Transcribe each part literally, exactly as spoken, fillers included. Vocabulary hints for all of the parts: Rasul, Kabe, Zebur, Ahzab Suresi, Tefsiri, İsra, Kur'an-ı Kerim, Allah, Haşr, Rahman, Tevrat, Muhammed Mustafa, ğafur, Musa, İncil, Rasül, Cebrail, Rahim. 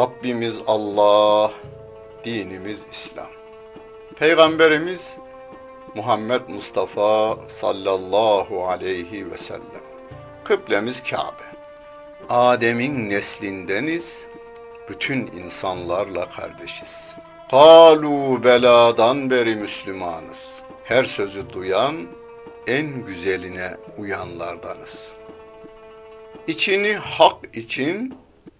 Rabbimiz Allah, dinimiz İslam. Peygamberimiz Muhammed Mustafa sallallahu aleyhi ve sellem. Kıblemiz Kabe. Adem'in neslindeniz, bütün insanlarla kardeşiz. Kalu beladan beri Müslümanız. Her sözü duyan, en güzeline uyanlardanız. İçini hak için,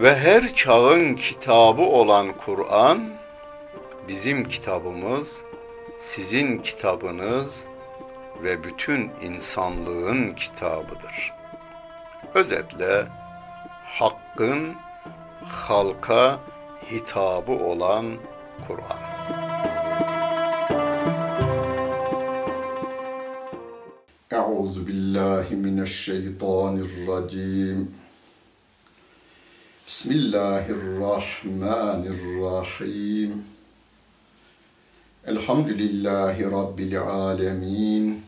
ve her çağın kitabı olan Kur'an, bizim kitabımız, sizin kitabınız ve bütün insanlığın kitabıdır. Özetle, hakkın halka hitabı olan Kur'an. Euzu billahi mineşşeytanirracim. Bismillahirrahmanirrahim. Elhamdülillahi Rabbil alemin.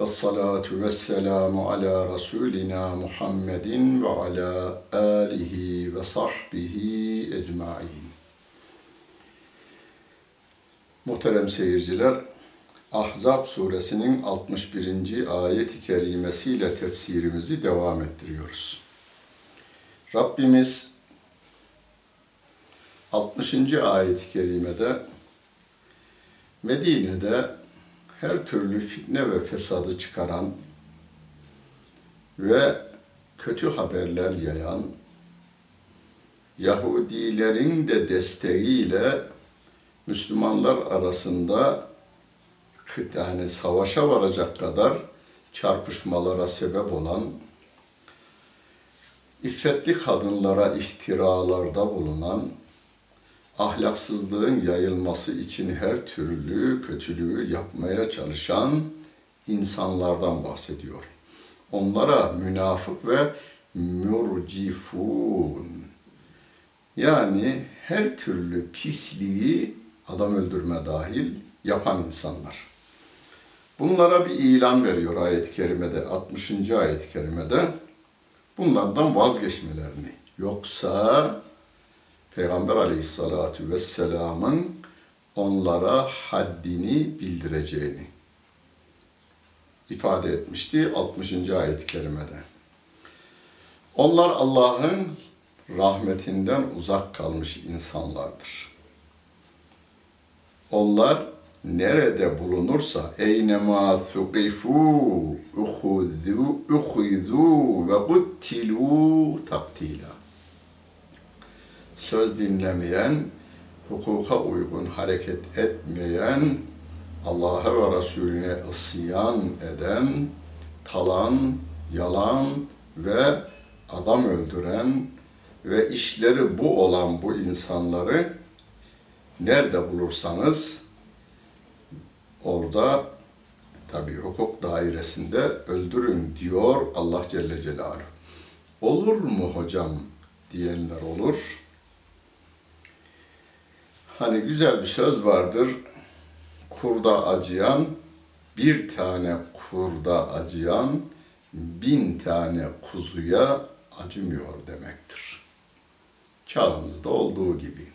Vessalatu vesselamu ala Rasulina Muhammedin ve ala alihi ve sahbihi ecmain. Muhterem seyirciler, Ahzab suresinin altmış birinci ayet-i kerimesiyle tefsirimizi devam ettiriyoruz. Rabbimiz altmışıncı ayet-i kerimede Medine'de her türlü fitne ve fesadı çıkaran ve kötü haberler yayan, Yahudilerin de desteğiyle Müslümanlar arasında yani savaşa varacak kadar çarpışmalara sebep olan, iffetli kadınlara iftiralarda bulunan, ahlaksızlığın yayılması için her türlü kötülüğü yapmaya çalışan insanlardan bahsediyor. Onlara münafık ve mürcifun, yani her türlü pisliği, adam öldürme dahil, yapan insanlar. Bunlara bir ilan veriyor ayet-i kerimede, altmışıncı ayet-i kerimede. Bunlardan vazgeçmelerini. Yoksa Peygamber aleyhissalatu vesselamın onlara haddini bildireceğini ifade etmişti altmışıncı ayet-i kerimede. Onlar Allah'ın rahmetinden uzak kalmış insanlardır. Onlar nerede bulunursa eynemâ sukifû uhidû ve guttilû taktilâ. Söz dinlemeyen, hukuka uygun hareket etmeyen, Allah'a ve Resulüne isyan eden, talan, yalan ve adam öldüren ve işleri bu olan bu insanları nerede bulursanız orada, tabi hukuk dairesinde öldürün diyor Allah Celle Celaluhu. Olur mu hocam diyenler olur. Hani güzel bir söz vardır, kurda acıyan, bir tane kurda acıyan, bin tane kuzuya acımıyor demektir. Çağımızda olduğu gibi.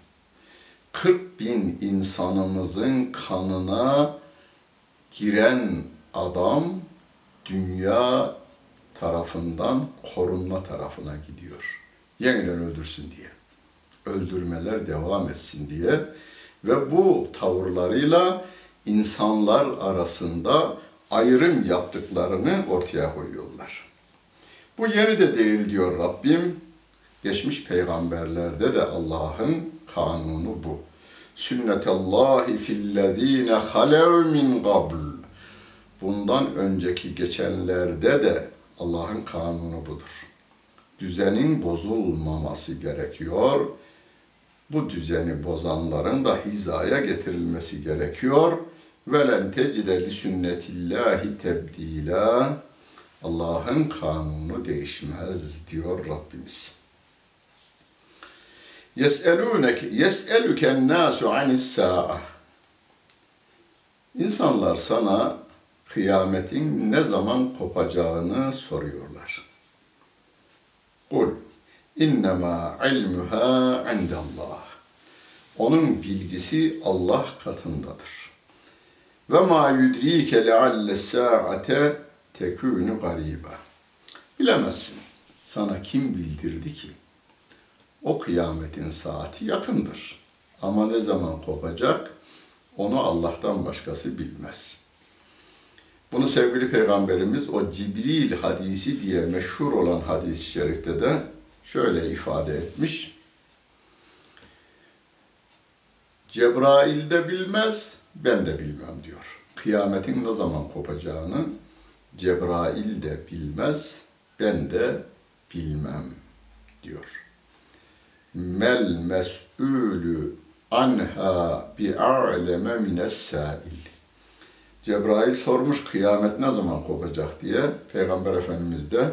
Kırk bin insanımızın kanına giren adam, dünya tarafından korunma tarafına gidiyor. Yeniden öldürsün diye. Öldürmeler devam etsin diye ve bu tavırlarıyla insanlar arasında ayrım yaptıklarını ortaya koyuyorlar. Bu yeni de değil diyor Rabbim. Geçmiş peygamberlerde de Allah'ın kanunu bu. Sünnetallahi fillezine halev min qabl. Bundan önceki geçenlerde de Allah'ın kanunu budur. Düzenin bozulmaması gerekiyor. Bu düzeni bozanların da hizaya getirilmesi gerekiyor. Velen tecide li sünnetillahi tebdila. Allah'ın kanunu değişmez diyor Rabbimiz. Yes'elûneke yes'elüken nâsu anis sâ'ah. İnsanlar sana kıyametin ne zaman kopacağını soruyorlar. Kul innemâ ilmühâ indallâh. Onun bilgisi Allah katındadır. Ve mâ yudrike leallessâ'ate tekûnü garîbâ. Bilemezsin. Sana kim bildirdi ki? O kıyametin saati yakındır. Ama ne zaman kopacak? Onu Allah'tan başkası bilmez. Bunu sevgili Peygamberimiz o Cibril hadisi diye meşhur olan hadis-i şerifte de şöyle ifade etmiş. Cebrail de bilmez, ben de bilmem diyor. Kıyametin ne zaman kopacağını Cebrail de bilmez, ben de bilmem diyor. Mel mes'ülü anha bi'a'leme minessail. Cebrail sormuş kıyamet ne zaman kopacak diye. Peygamber Efendimiz de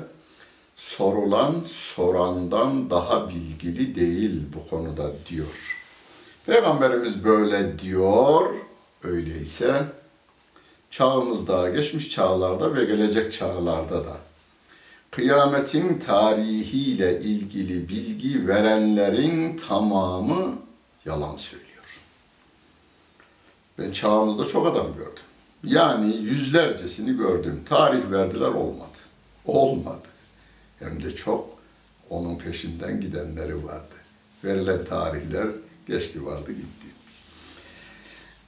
sorulan sorandan daha bilgili değil bu konuda diyor. Peygamberimiz böyle diyor. Öyleyse çağımızda, geçmiş çağlarda ve gelecek çağlarda da kıyametin tarihiyle ilgili bilgi verenlerin tamamı yalan söylüyor. Ben çağımızda çok adam gördüm. Yani yüzlercesini gördüm. Tarih verdiler olmadı. Olmadı. Hem de çok onun peşinden gidenleri vardı. Verilen tarihler geçti vardı gitti.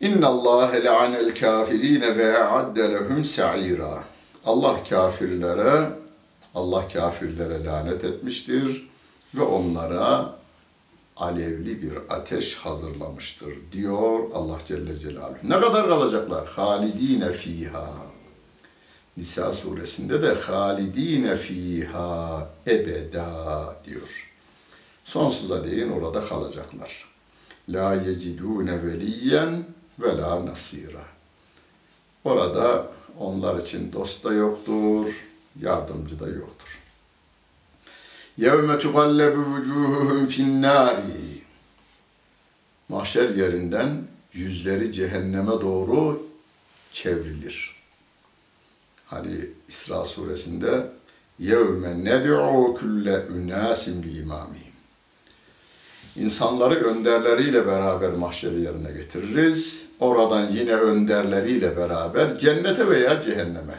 İnna Allah le'anel kafirine ve a'adde lehum sa'ira. Allah kafirlere Allah kafirlere lanet etmiştir ve onlara alevli bir ateş hazırlamıştır diyor Allah Celle Celaluhu. Ne kadar kalacaklar? Halidine fiha. Nisa suresinde de halidine fiha ebeda diyor. Sonsuza değin orada kalacaklar. La yecidune veliyen ve la nasira. Orada onlar için dost da yoktur, yardımcı da yoktur. يَوْمَ تُغَلَّبُ وُجُوهُهُمْ فِي النَّارِ. Mahşer yerinden yüzleri cehenneme doğru çevrilir. Hani İsra suresinde يَوْمَ نَدْعُوا كُلَّ اُنَاسٍ بِاِمَامِهِمْ. İnsanları önderleriyle beraber mahşer yerine getiririz. Oradan yine önderleriyle beraber cennete veya cehenneme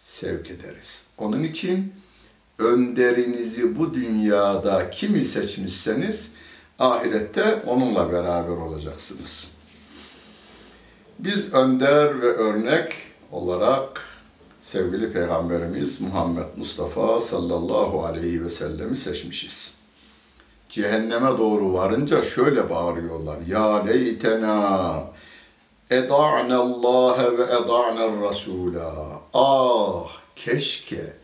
sevk ederiz. Onun için önderinizi bu dünyada kimi seçmişseniz ahirette onunla beraber olacaksınız. Biz önder ve örnek olarak sevgili Peygamberimiz Muhammed Mustafa sallallahu aleyhi ve sellemi seçmişiz. Cehenneme doğru varınca şöyle bağırıyorlar. Ya leytena eda'nallâhe ve eda'ner rasûlâ. Ah keşke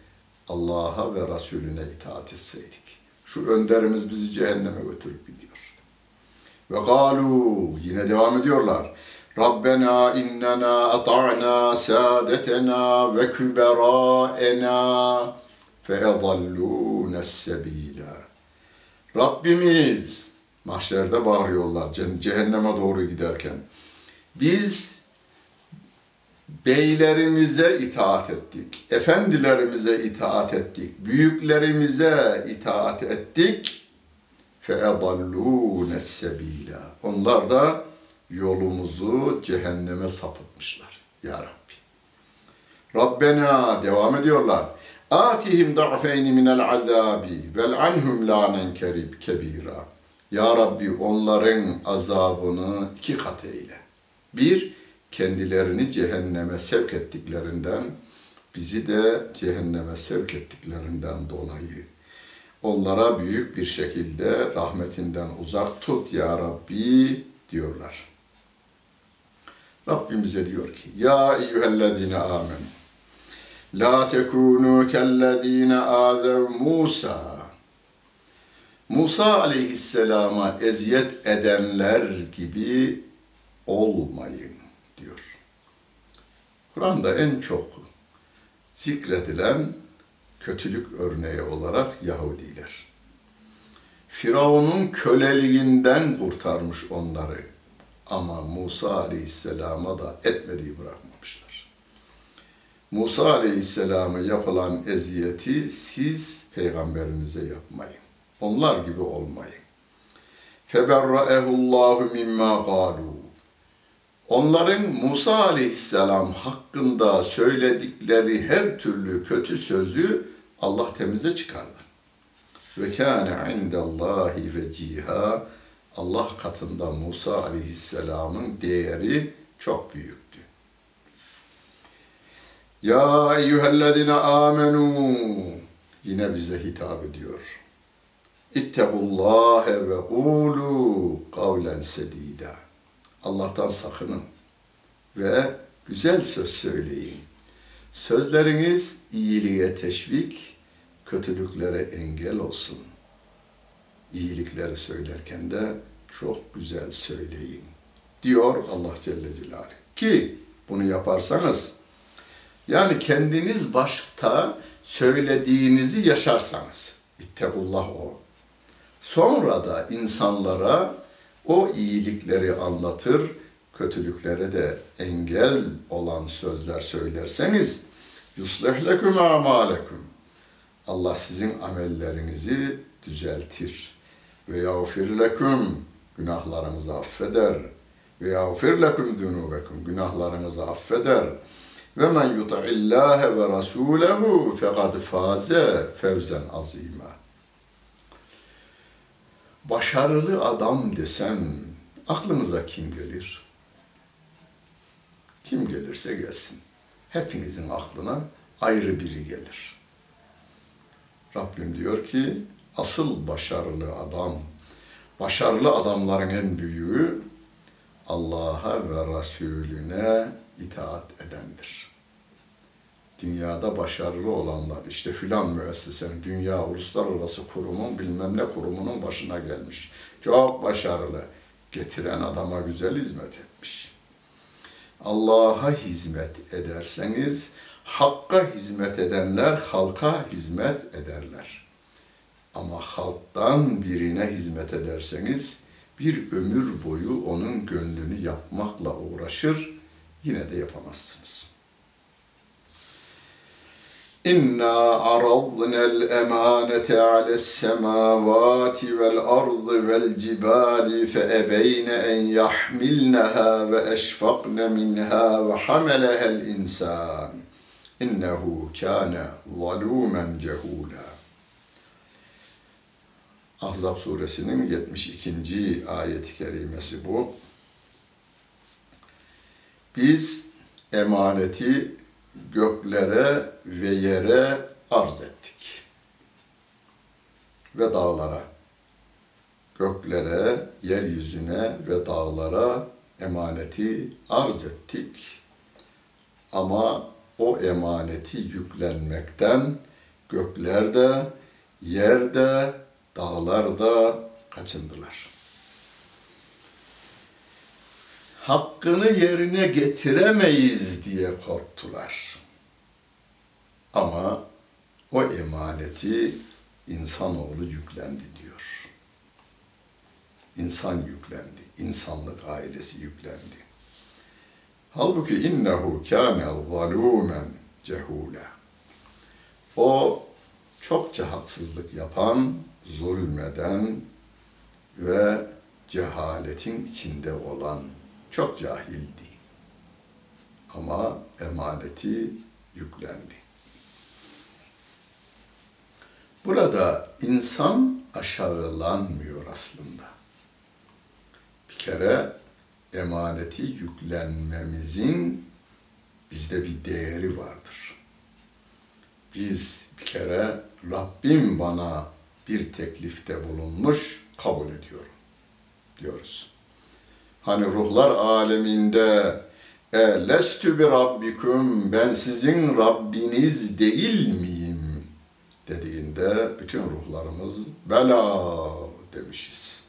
Allah'a ve Resulüne itaat etseydik. Şu önderimiz bizi cehenneme götürüp gidiyor. Ve galu, yine devam ediyorlar. Rabbena innena ata'na saadetena ve küberâena fe edallûnes sebîlâ. Rabbimiz Mahşerde bağırıyorlar cehenneme doğru giderken. Biz beylerimize itaat ettik, efendilerimize itaat ettik, büyüklerimize itaat ettik. فَاَضَلُّونَ السَّب۪يلًا Onlar da yolumuzu cehenneme sapıtmışlar. Ya Rabbi. Rabbena devam ediyorlar. Atihim da'feyni minel azabi vel anhum lanen kerib kebira. Ya Rabbi onların azabını iki kat eyle. Bir, kendilerini cehenneme sevk ettiklerinden, bizi de cehenneme sevk ettiklerinden dolayı. Onlara büyük bir şekilde rahmetinden uzak tut ya Rabbi diyorlar. Rabbimize diyor ki, Ya eyyühellezine amen. La tekunu kellezine azev Musa. Musa aleyhisselama eziyet edenler gibi olmayın diyor. Kur'an'da en çok zikredilen kötülük örneği olarak Yahudiler. Firavun'un köleliğinden kurtarmış onları ama Musa aleyhisselama da etmediği bırakmamışlar. Musa aleyhisselama yapılan eziyeti siz peygamberinize yapmayın. Onlar gibi olmayın. فَبَرَّأَهُ اللّٰهُ مِمَّا قَالُوا Onların Musa aleyhisselam hakkında söyledikleri her türlü kötü sözü Allah temize çıkardı. وَكَانَ عِنْدَ اللّٰهِ وَجِيهَا Allah katında Musa aleyhisselamın değeri çok büyüktü. يَا اَيُّهَا الَّذِينَ آمَنُوا Yine bize hitap ediyor. İttebullâhe ve kûlû kavlen sedîdâ. Allah'tan sakının ve güzel söz söyleyin. Sözleriniz iyiliğe teşvik, kötülüklere engel olsun. İyilikleri söylerken de çok güzel söyleyin diyor Allah Celle Celaluhu. Ki bunu yaparsanız, yani kendiniz başta söylediğinizi yaşarsanız, İttebullah o. Sonra da insanlara o iyilikleri anlatır, kötülüklere de engel olan sözler söylerseniz yuslih leküm a'malekum. Allah sizin amellerinizi düzeltir. Ve yağfir leküm günahlarınızı affeder. Ve yağfir leküm zunubekum günahlarınızı affeder. Ve men yuta'illâhe ve rasûlehu fekad fâze fevzen azîmâ. Başarılı adam desem aklınıza kim gelir? Kim gelirse gelsin. Hepinizin aklına ayrı biri gelir. Rabbim diyor ki asıl başarılı adam, başarılı adamların en büyüğü Allah'a ve Resulüne itaat edendir. Dünyada başarılı olanlar, işte filan müessesenin, dünya uluslararası kurumun, bilmem ne kurumunun başına gelmiş. Çok başarılı. Getiren adama güzel hizmet etmiş. Allah'a hizmet ederseniz, hakka hizmet edenler halka hizmet ederler. Ama halktan birine hizmet ederseniz, bir ömür boyu onun gönlünü yapmakla uğraşır, yine de yapamazsınız. إِنَّا عَرَضْنَا الْأَمَانَةَ عَلَى السَّمَاوَاتِ وَالْأَرْضِ وَالْجِبَالِ فَأَبَيْنَ أَنْ يَحْمِلْنَهَا وَأَشْفَقْنَ مِنْهَا وَحَمَلَهَا الْإِنْسَانِ إِنَّهُ كَانَ ظَلُومًا جَهُولًا Ahzab Suresinin yetmiş ikinci ayet-i kerimesi bu. Biz emaneti göklere ve yere arz ettik ve dağlara, göklere, yeryüzüne ve dağlara emaneti arz ettik ama o emaneti yüklenmekten göklerde, yerde, dağlarda kaçındılar. Hakkını yerine getiremeyiz diye korktular. Ama o emaneti insanoğlu yüklendi diyor. insan yüklendi, insanlık ailesi yüklendi. Halbuki innehu kâne zalûmen cehûle. O çokça haksızlık yapan, zulmeden ve cehaletin içinde olan çok cahildi. Ama emaneti yüklendi. Burada insan aşağılanmıyor aslında. Bir kere emaneti yüklenmemizin bizde bir değeri vardır. Biz bir kere Rabbim bana bir teklifte bulunmuş, kabul ediyorum diyoruz. Hani ruhlar aleminde e lestü bi rabbikum, ben sizin Rabbiniz değil miyim dediğinde bütün ruhlarımız bela demişiz.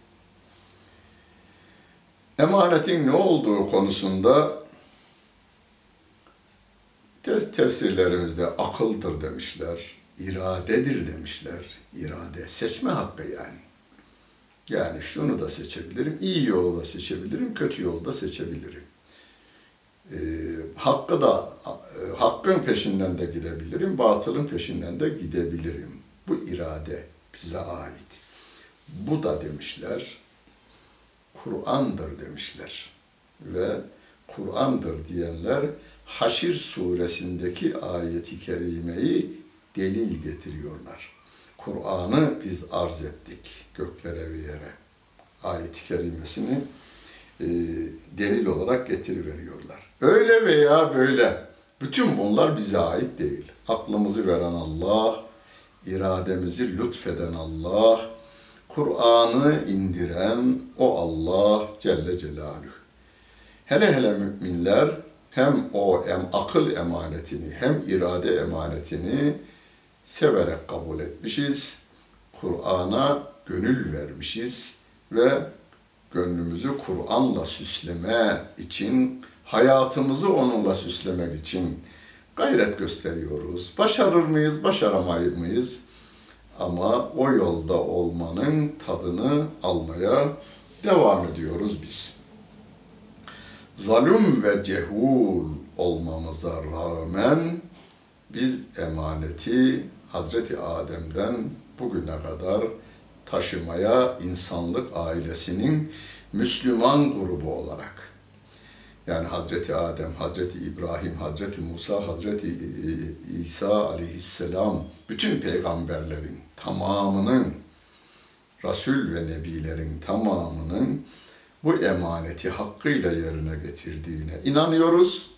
Emanetin ne olduğu konusunda tefsirlerimizde akıldır demişler, iradedir demişler. İrade, seçme hakkı yani. Yani şunu da seçebilirim, iyi yolu da seçebilirim, kötü yolu da seçebilirim. E, hakkı da, e, hakkın peşinden de gidebilirim, batılın peşinden de gidebilirim. Bu irade bize ait. Bu da demişler, Kur'an'dır demişler. Ve Kur'an'dır diyenler Haşr suresindeki ayeti kerimeyi delil getiriyorlar. Kur'an'ı biz arz ettik göklere ve yere. Ayet-i kerimesini e, delil olarak getiriveriyorlar. Öyle veya böyle. Bütün bunlar bize ait değil. Aklımızı veren Allah, irademizi lütfeden Allah, Kur'an'ı indiren o Allah Celle Celaluhu. Hele hele müminler hem o hem akıl emanetini hem irade emanetini severek kabul etmişiz, Kur'an'a gönül vermişiz ve gönlümüzü Kur'an'la süsleme için, hayatımızı onunla süslemek için gayret gösteriyoruz. Başarır mıyız, başaramayız mıyız? Ama o yolda olmanın tadını almaya devam ediyoruz biz. Zalüm ve cehul olmamıza rağmen biz emaneti Hazreti Adem'den bugüne kadar taşımaya insanlık ailesinin Müslüman grubu olarak, yani Hazreti Adem, Hazreti İbrahim, Hazreti Musa, Hazreti İsa aleyhisselam, bütün peygamberlerin tamamının, Rasul ve Nebilerin tamamının bu emaneti hakkıyla yerine getirdiğine inanıyoruz.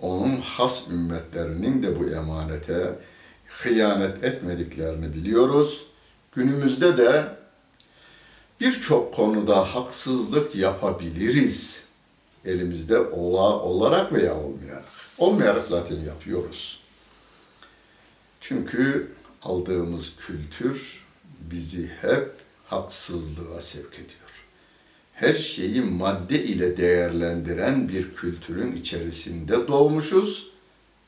Onun has ümmetlerinin de bu emanete hıyanet etmediklerini biliyoruz. Günümüzde de birçok konuda haksızlık yapabiliriz. Elimizde ola, olarak veya olmayarak. Olmayarak zaten yapıyoruz. Çünkü aldığımız kültür bizi hep haksızlığa sevk ediyor. Her şeyi madde ile değerlendiren bir kültürün içerisinde doğmuşuz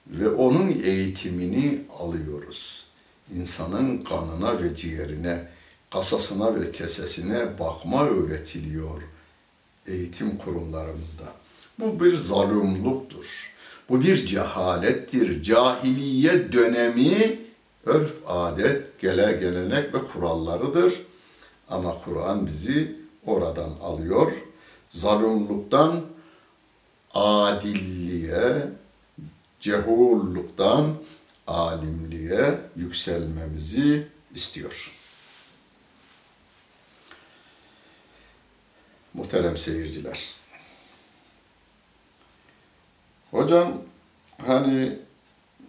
ve onun eğitimini alıyoruz. İnsanın kanına ve ciğerine, kasasına ve kesesine bakma öğretiliyor eğitim kurumlarımızda. Bu bir zalumluktur, bu bir cehalettir. Cahiliye dönemi örf, adet, gele gelenek ve kurallarıdır. Ama Kur'an bizi oradan alıyor, zalumluktan adilliğe, cehulluktan alimliğe yükselmemizi istiyor. Muhterem seyirciler, hocam hani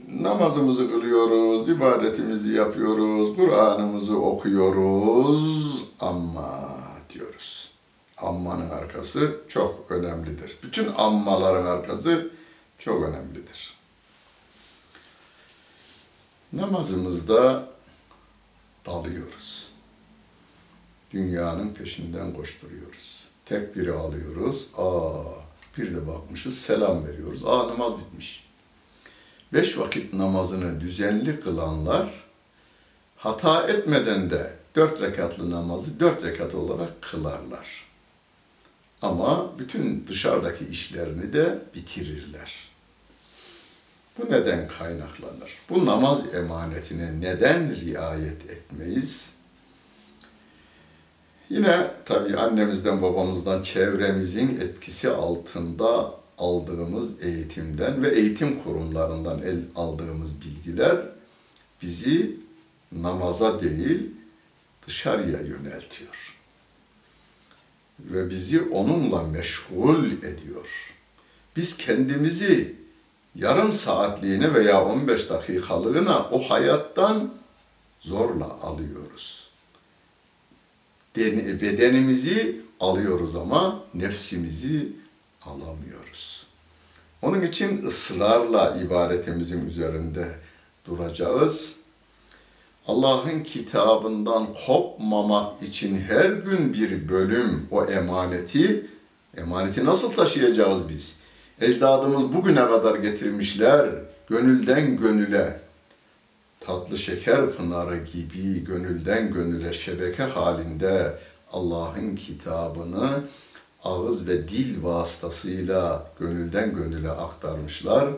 namazımızı kılıyoruz, ibadetimizi yapıyoruz, Kur'an'ımızı okuyoruz ama diyoruz. Ammanın arkası çok önemlidir. Bütün ammaların arkası çok önemlidir. Namazımızda dalıyoruz. Dünyanın peşinden koşturuyoruz. Tekbiri alıyoruz. Aa, bir de bakmışız, selam veriyoruz. Aa, namaz bitmiş. Beş vakit namazını düzenli kılanlar hata etmeden de dört rekatlı namazı dört rekat olarak kılarlar. Ama bütün dışarıdaki işlerini de bitirirler. Bu neden kaynaklanır? Bu namaz emanetine neden riayet etmeyiz? Yine tabii annemizden, babamızdan, çevremizin etkisi altında aldığımız eğitimden ve eğitim kurumlarından el aldığımız bilgiler bizi namaza değil dışarıya yöneltiyor. Ve bizi onunla meşgul ediyor. Biz kendimizi yarım saatliğine veya on beş dakikalığına o hayattan zorla alıyoruz. Bedenimizi alıyoruz ama nefsimizi alamıyoruz. Onun için ısrarla ibadetimizin üzerinde duracağız. Allah'ın kitabından kopmamak için her gün bir bölüm o emaneti, emaneti nasıl taşıyacağız biz? Ecdadımız bugüne kadar getirmişler, gönülden gönüle, tatlı şeker pınarı gibi gönülden gönüle şebeke halinde Allah'ın kitabını ağız ve dil vasıtasıyla gönülden gönüle aktarmışlar.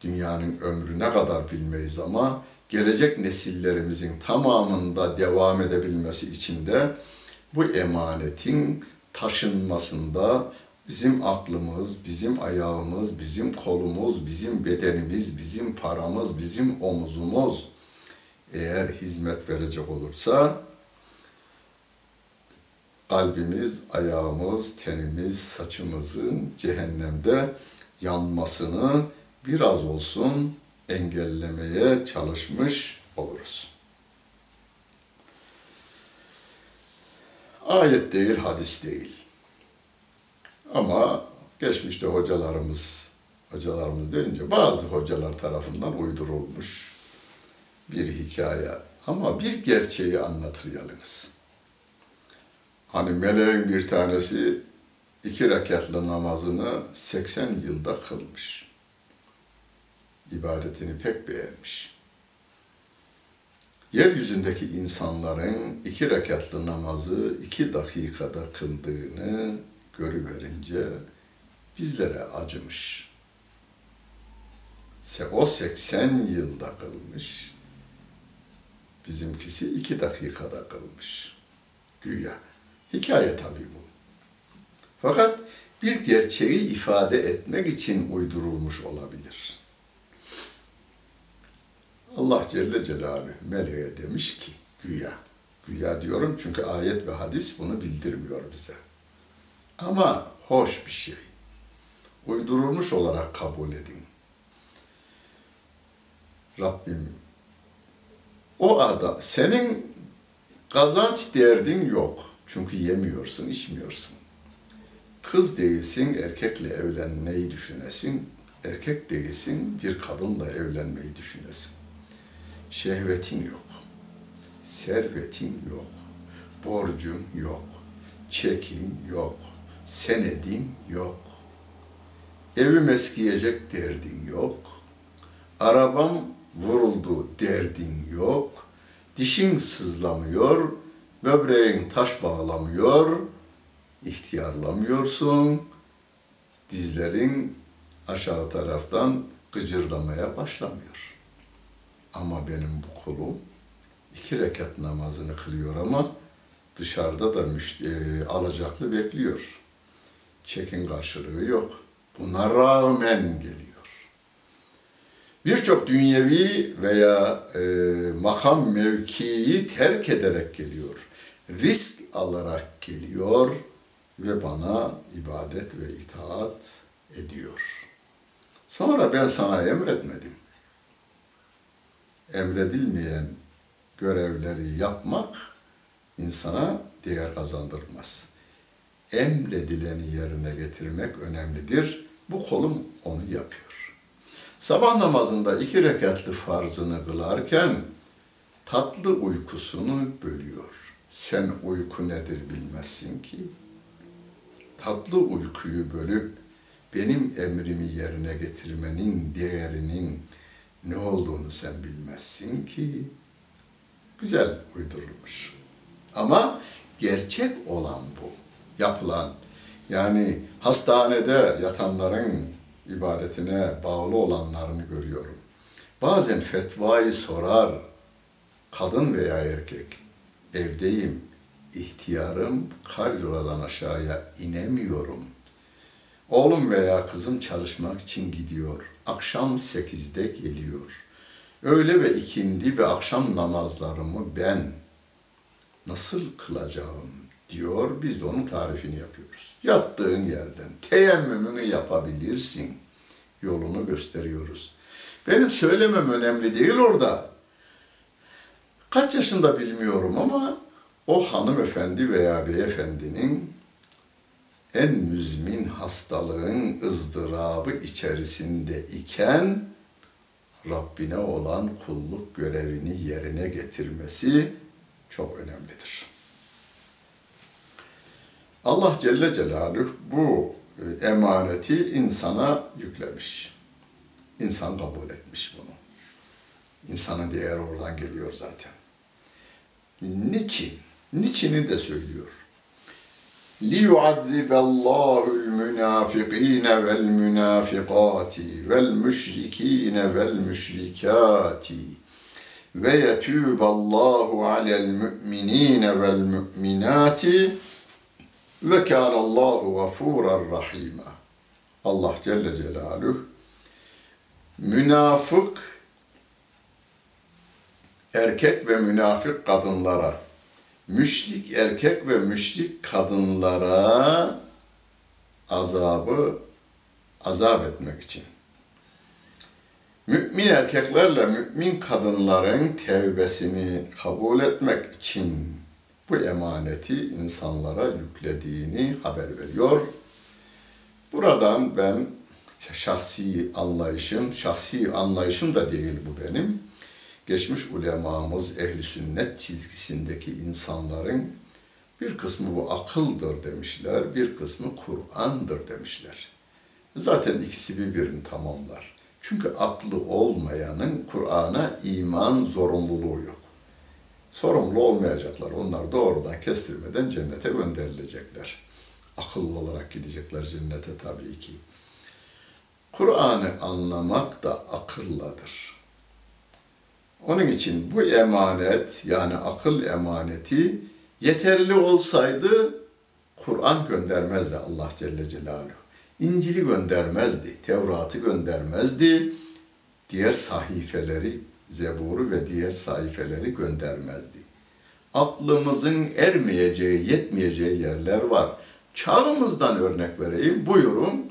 Dünyanın ömrüne kadar bilmeyiz ama gelecek nesillerimizin tamamında devam edebilmesi için de bu emanetin taşınmasında bizim aklımız, bizim ayağımız, bizim kolumuz, bizim bedenimiz, bizim paramız, bizim omuzumuz eğer hizmet verecek olursa kalbimiz, ayağımız, tenimiz, saçımızın cehennemde yanmasını biraz olsun engellemeye çalışmış oluruz. Ayet değil, hadis değil. Ama geçmişte hocalarımız, hocalarımız deyince bazı hocalar tarafından uydurulmuş bir hikaye. Ama bir gerçeği anlatır yalnız. Hani meleğin bir tanesi iki rekatlı namazını seksen yılda kılmış. İbadetini pek beğenmiş. Yeryüzündeki insanların iki rekatlı namazı iki dakikada kıldığını görüverince bizlere acımış. O seksen yılda kılmış, bizimkisi iki dakikada kılmış. Güya. Hikaye tabii bu. Fakat bir gerçeği ifade etmek için uydurulmuş olabilir. Allah Celle Celaluhu meleğe demiş ki, güya, güya diyorum çünkü ayet ve hadis bunu bildirmiyor bize. Ama hoş bir şey. Uydurulmuş olarak kabul edin. Rabbim, o adam, senin kazanç derdin yok. Çünkü yemiyorsun, içmiyorsun. Kız değilsin, erkekle evlenmeyi düşünesin. Erkek değilsin, bir kadınla evlenmeyi düşünesin. Şehvetin yok, servetin yok, borcun yok, çekin yok, senedin yok, evim eskiyecek derdin yok, arabam vuruldu derdin yok, dişin sızlamıyor, böbreğin taş bağlamıyor, ihtiyarlamıyorsun, dizlerin aşağı taraftan gıcırdamaya başlamıyor. Ama benim bu kulum iki rekat namazını kılıyor ama dışarıda da müşteri, alacaklı bekliyor. Çekin karşılığı yok. Buna rağmen geliyor. Birçok dünyevi veya e, makam mevkiyi terk ederek geliyor. Risk alarak geliyor ve bana ibadet ve itaat ediyor. Sonra ben sana emretmedim. Emredilmeyen görevleri yapmak insana değer kazandırmaz. Emredileni yerine getirmek önemlidir. Bu kolum onu yapıyor. Sabah namazında iki rekatlı farzını kılarken tatlı uykusunu bölüyor. Sen uyku nedir bilmezsin ki. Tatlı uykuyu bölüp benim emrimi yerine getirmenin değerinin ne olduğunu sen bilmezsin ki. güzel uydurulmuş. Ama gerçek olan bu, yapılan. Yani hastanede yatanların ibadetine bağlı olanlarını görüyorum. Bazen fetvayı sorar, kadın veya erkek, evdeyim, ihtiyarım, karyolardan aşağıya inemiyorum. Oğlum veya kızım çalışmak için gidiyor, akşam sekizde geliyor. Öğle ve ikindi ve akşam namazlarımı ben nasıl kılacağım diyor, biz de onun tarifini yapıyoruz. Yattığın yerden teyemmümünü yapabilirsin, yolunu gösteriyoruz. Benim söylemem önemli değil orada. Kaç yaşında bilmiyorum ama o hanımefendi veya beyefendinin en müzmin hastalığın ızdırabı içerisinde iken Rabbine olan kulluk görevini yerine getirmesi çok önemlidir. Allah Celle Celaluhu bu emaneti insana yüklemiş. İnsan kabul etmiş bunu. İnsanın değeri oradan geliyor zaten. Niçin? Niçini de söylüyor. لِيُعَذِّبَ اللّٰهُ الْمُنَافِق۪ينَ وَالْمُنَافِقَاتِ وَالْمُشْرِك۪ينَ وَالْمُشْرِكَاتِ وَيَتُوبَ اللّٰهُ عَلَى الْمُؤْمِن۪ينَ وَالْمُؤْمِنَاتِ وَكَانَ اللّٰهُ غَفُورًا رَح۪يمًا. Allah Celle Celaluhu münafık erkek ve münafık kadınlara, müşrik erkek ve müşrik kadınlara azabı azap etmek için. Mümin erkeklerle mümin kadınların tevbesini kabul etmek için bu emaneti insanlara yüklediğini haber veriyor. Buradan ben şahsi anlayışım, şahsi anlayışım da değil bu benim. Geçmiş ulemamız, ehli sünnet çizgisindeki insanların bir kısmı bu akıldır demişler, bir kısmı Kur'an'dır demişler. Zaten ikisi birbirini tamamlar. Çünkü aklı olmayanın Kur'an'a iman zorunluluğu yok. Sorumlu olmayacaklar. Onlar doğrudan kestirmeden cennete gönderilecekler. Akıllı olarak gidecekler cennete tabii ki. Kur'an'ı anlamak da akılladır. Onun için bu emanet, yani akıl emaneti yeterli olsaydı Kur'an göndermezdi Allah Celle Celaluhu. İncil'i göndermezdi, Tevrat'ı göndermezdi, diğer sahifeleri, Zebur'u ve diğer sahifeleri göndermezdi. Aklımızın ermeyeceği, yetmeyeceği yerler var. Çağımızdan örnek vereyim, buyurun.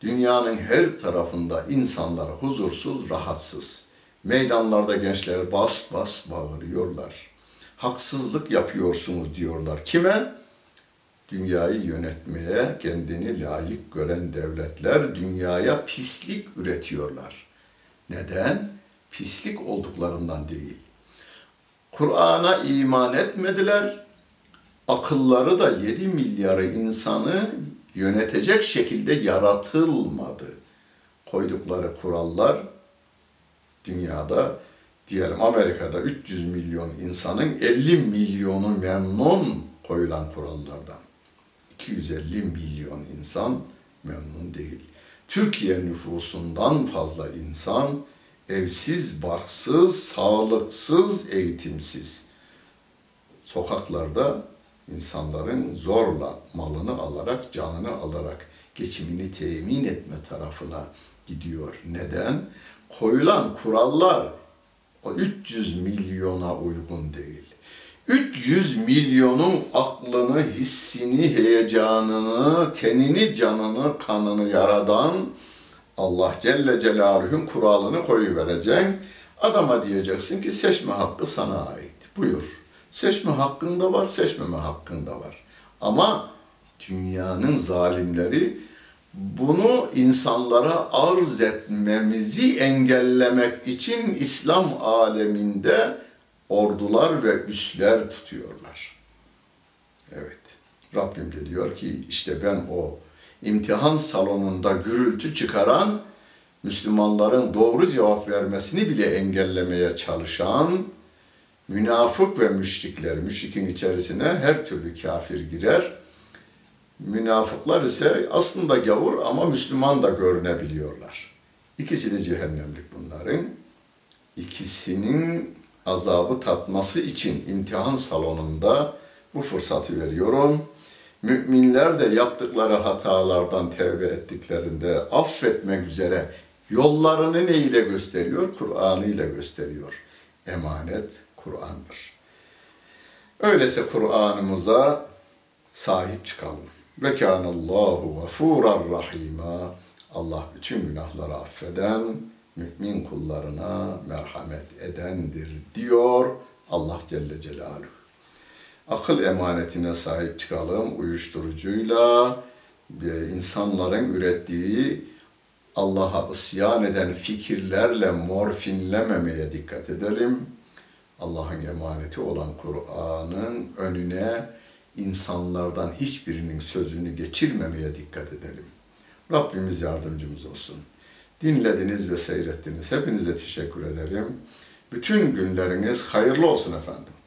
Dünyanın her tarafında insanlar huzursuz, rahatsız. Meydanlarda gençler bas bas bağırıyorlar. Haksızlık yapıyorsunuz diyorlar. Kime? Dünyayı yönetmeye kendini layık gören devletler dünyaya pislik üretiyorlar. Neden? Pislik olduklarından değil. Kur'an'a iman etmediler. Akılları da yedi milyarı insanı yönetecek şekilde yaratılmadı. Koydukları kurallar dünyada, diyelim Amerika'da üç yüz milyon insanın elli milyonu memnun koyulan kurallardan. iki yüz elli milyon insan memnun değil. Türkiye nüfusundan fazla insan evsiz, barksız, sağlıksız, eğitimsiz. Sokaklarda insanların zorla malını alarak, canını alarak geçimini temin etme tarafına gidiyor. Neden? Koyulan kurallar o üç yüz milyona uygun değil. üç yüz milyonun aklını, hissini, heyecanını, tenini, canını, kanını yaradan Allah Celle Celaluhu'nun kuralını koyuvereceksin. Adama diyeceksin ki seçme hakkı sana ait. Buyur. Seçme hakkın da var, seçmeme hakkın da var. Ama dünyanın zalimleri bunu insanlara arz etmemizi engellemek için İslam aleminde ordular ve üsler tutuyorlar. Evet, Rabbim de diyor ki işte ben o imtihan salonunda gürültü çıkaran, Müslümanların doğru cevap vermesini bile engellemeye çalışan, münafık ve müşrikler, müşrikin içerisine her türlü kafir girer. Münafıklar ise aslında gavur ama Müslüman da görünebiliyorlar. İkisi de cehennemlik bunların. İkisinin azabı tatması için imtihan salonunda bu fırsatı veriyorum. Müminler de yaptıkları hatalardan tevbe ettiklerinde affetmek üzere yollarını neyle gösteriyor? Kur'an'ı ile gösteriyor. Emanet Kur'an'dır. Öyleyse Kur'an'ımıza sahip çıkalım. Ve kânallâhu gafûran rahîmâ. Allah bütün günahları affeden, mümin kullarına merhamet edendir diyor Allah Celle Celaluhu. Akıl emanetine sahip çıkalım. Uyuşturucuyla insanların ürettiği Allah'a isyan eden fikirlerle morfinlememeye dikkat edelim. Allah'ın emaneti olan Kur'an'ın önüne insanlardan hiçbirinin sözünü geçirmemeye dikkat edelim. Rabbimiz yardımcımız olsun. Dinlediniz ve seyrettiniz. Hepinize teşekkür ederim. Bütün günleriniz hayırlı olsun efendim.